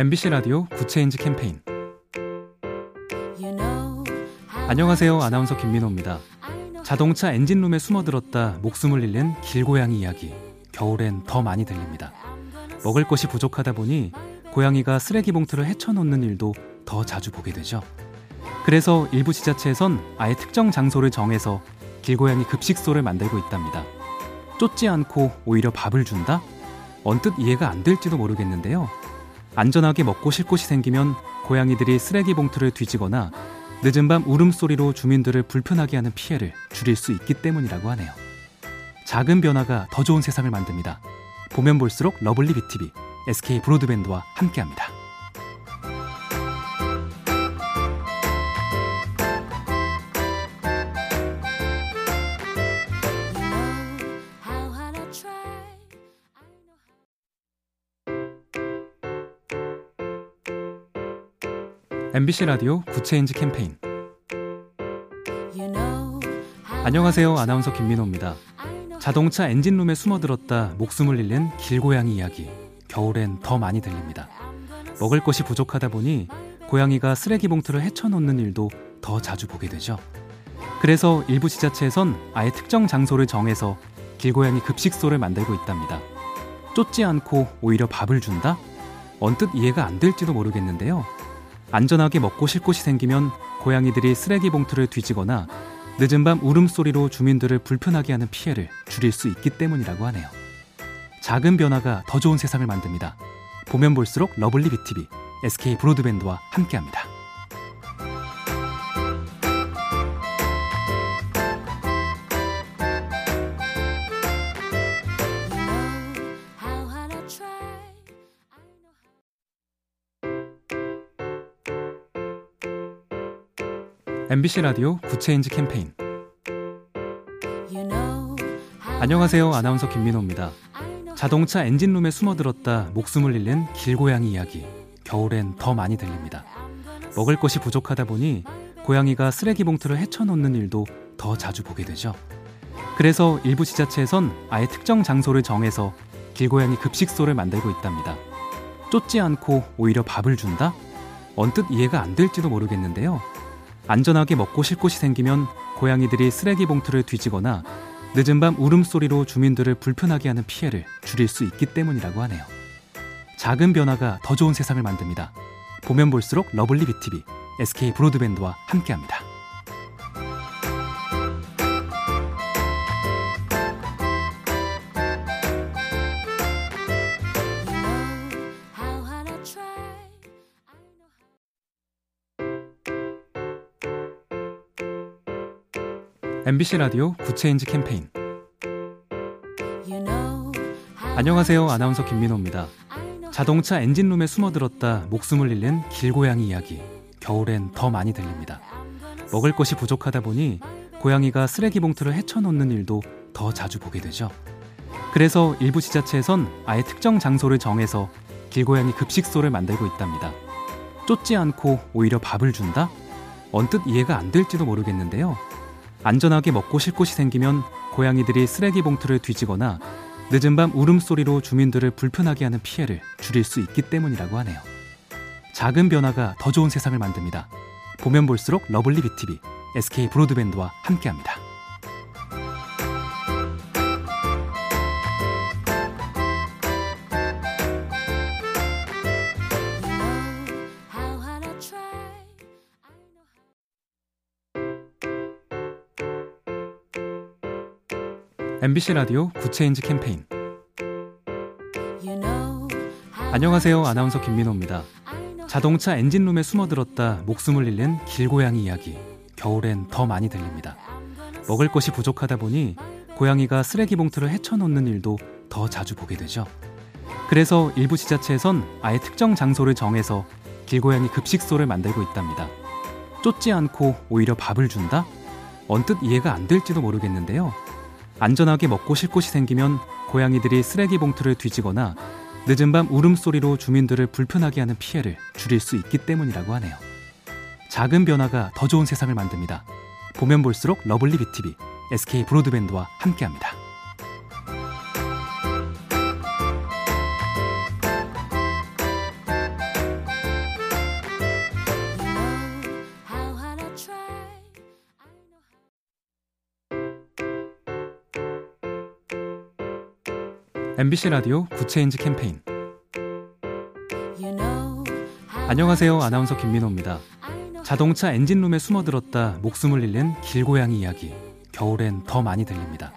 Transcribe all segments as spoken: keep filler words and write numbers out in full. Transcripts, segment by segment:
엠비씨 라디오 굿 체인지 캠페인. 안녕하세요. 아나운서 김민호입니다. 자동차 엔진룸에 숨어들었다 목숨을 잃는 길고양이 이야기, 겨울엔 더 많이 들립니다. 먹을 것이 부족하다 보니 고양이가 쓰레기 봉투를 헤쳐놓는 일도 더 자주 보게 되죠. 그래서 일부 지자체에선 아예 특정 장소를 정해서 길고양이 급식소를 만들고 있답니다. 쫓지 않고 오히려 밥을 준다? 언뜻 이해가 안 될지도 모르겠는데요. 안전하게 먹고 쉴 곳이 생기면 고양이들이 쓰레기 봉투를 뒤지거나 늦은 밤 울음소리로 주민들을 불편하게 하는 피해를 줄일 수 있기 때문이라고 하네요. 작은 변화가 더 좋은 세상을 만듭니다. 보면 볼수록 러블리 비티비, 에스케이 브로드밴드와 함께합니다. 엠비씨 라디오 굿 체인지 캠페인. 안녕하세요. 아나운서 김민호입니다. 자동차 엔진룸에 숨어들었다 목숨을 잃는 길고양이 이야기, 겨울엔 더 많이 들립니다. 먹을 것이 부족하다 보니 고양이가 쓰레기 봉투를 헤쳐놓는 일도 더 자주 보게 되죠. 그래서 일부 지자체에선 아예 특정 장소를 정해서 길고양이 급식소를 만들고 있답니다. 쫓지 않고 오히려 밥을 준다? 언뜻 이해가 안 될지도 모르겠는데요. 안전하게 먹고 쉴 곳이 생기면 고양이들이 쓰레기 봉투를 뒤지거나 늦은 밤 울음소리로 주민들을 불편하게 하는 피해를 줄일 수 있기 때문이라고 하네요. 작은 변화가 더 좋은 세상을 만듭니다. 보면 볼수록 러블리 비티비, 에스케이 브로드밴드와 함께합니다. 엠비씨 라디오 굿 체인지 캠페인. 안녕하세요. 아나운서 김민호입니다. 자동차 엔진룸에 숨어들었다 목숨을 잃는 길고양이 이야기, 겨울엔 더 많이 들립니다. 먹을 것이 부족하다 보니 고양이가 쓰레기 봉투를 헤쳐놓는 일도 더 자주 보게 되죠. 그래서 일부 지자체에선 아예 특정 장소를 정해서 길고양이 급식소를 만들고 있답니다. 쫓지 않고 오히려 밥을 준다? 언뜻 이해가 안 될지도 모르겠는데요. 안전하게 먹고 쉴 곳이 생기면 고양이들이 쓰레기 봉투를 뒤지거나 늦은 밤 울음소리로 주민들을 불편하게 하는 피해를 줄일 수 있기 때문이라고 하네요. 작은 변화가 더 좋은 세상을 만듭니다. 보면 볼수록 러블리 비티비, 에스케이 브로드밴드와 함께합니다. 엠비씨 라디오 굿 체인지 캠페인. 안녕하세요. 아나운서 김민호입니다. 자동차 엔진룸에 숨어들었다 목숨을 잃는 길고양이 이야기, 겨울엔 더 많이 들립니다. 먹을 것이 부족하다 보니 고양이가 쓰레기 봉투를 헤쳐놓는 일도 더 자주 보게 되죠. 그래서 일부 지자체에선 아예 특정 장소를 정해서 길고양이 급식소를 만들고 있답니다. 쫓지 않고 오히려 밥을 준다? 언뜻 이해가 안 될지도 모르겠는데요. 안전하게 먹고 쉴 곳이 생기면 고양이들이 쓰레기 봉투를 뒤지거나 늦은 밤 울음소리로 주민들을 불편하게 하는 피해를 줄일 수 있기 때문이라고 하네요. 작은 변화가 더 좋은 세상을 만듭니다. 보면 볼수록 러블리 비티비, 에스케이 브로드밴드와 함께합니다. 엠비씨 라디오 굿 체인지 캠페인. 안녕하세요. 아나운서 김민호입니다. 자동차 엔진룸에 숨어들었다 목숨을 잃는 길고양이 이야기, 겨울엔 더 많이 들립니다. 먹을 것이 부족하다 보니 고양이가 쓰레기 봉투를 헤쳐놓는 일도 더 자주 보게 되죠. 그래서 일부 지자체에선 아예 특정 장소를 정해서 길고양이 급식소를 만들고 있답니다. 쫓지 않고 오히려 밥을 준다? 언뜻 이해가 안 될지도 모르겠는데요. 안전하게 먹고 쉴 곳이 생기면 고양이들이 쓰레기 봉투를 뒤지거나 늦은 밤 울음소리로 주민들을 불편하게 하는 피해를 줄일 수 있기 때문이라고 하네요. 작은 변화가 더 좋은 세상을 만듭니다. 보면 볼수록 러블리 비티비, 에스케이 브로드밴드와 함께합니다. 엠비씨 라디오 굿 체인지 캠페인. 안녕하세요. 아나운서 김민호입니다. 자동차 엔진룸에 숨어들었다 목숨을 잃는 길고양이 이야기, 겨울엔 더 많이 들립니다.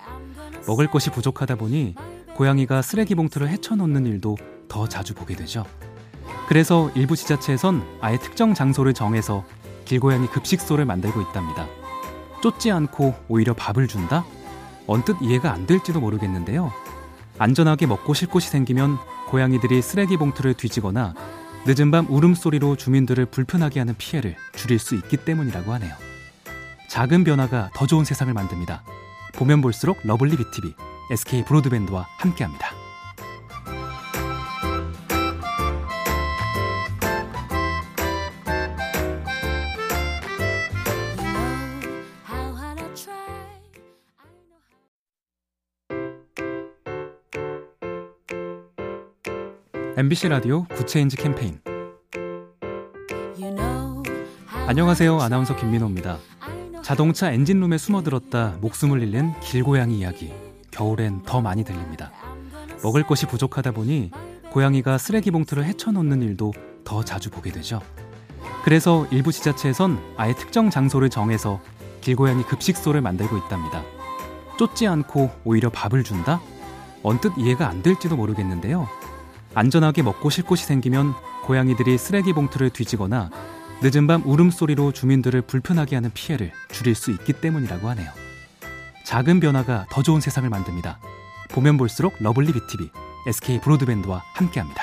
먹을 것이 부족하다 보니 고양이가 쓰레기 봉투를 헤쳐놓는 일도 더 자주 보게 되죠. 그래서 일부 지자체에선 아예 특정 장소를 정해서 길고양이 급식소를 만들고 있답니다. 쫓지 않고 오히려 밥을 준다? 언뜻 이해가 안 될지도 모르겠는데요. 안전하게 먹고 쉴 곳이 생기면 고양이들이 쓰레기 봉투를 뒤지거나 늦은 밤 울음소리로 주민들을 불편하게 하는 피해를 줄일 수 있기 때문이라고 하네요. 작은 변화가 더 좋은 세상을 만듭니다. 보면 볼수록 러블리 비티비, 에스케이 브로드밴드와 함께합니다. 엠비씨 라디오 굿 체인지 캠페인. 안녕하세요. 아나운서 김민호입니다. 자동차 엔진룸에 숨어들었다 목숨을 잃는 길고양이 이야기, 겨울엔 더 많이 들립니다. 먹을 것이 부족하다 보니 고양이가 쓰레기 봉투를 헤쳐놓는 일도 더 자주 보게 되죠. 그래서 일부 지자체에선 아예 특정 장소를 정해서 길고양이 급식소를 만들고 있답니다. 쫓지 않고 오히려 밥을 준다? 언뜻 이해가 안 될지도 모르겠는데요. 안전하게 먹고 쉴 곳이 생기면 고양이들이 쓰레기 봉투를 뒤지거나 늦은 밤 울음소리로 주민들을 불편하게 하는 피해를 줄일 수 있기 때문이라고 하네요. 작은 변화가 더 좋은 세상을 만듭니다. 보면 볼수록 러블리 비티비, 에스케이 브로드밴드와 함께합니다.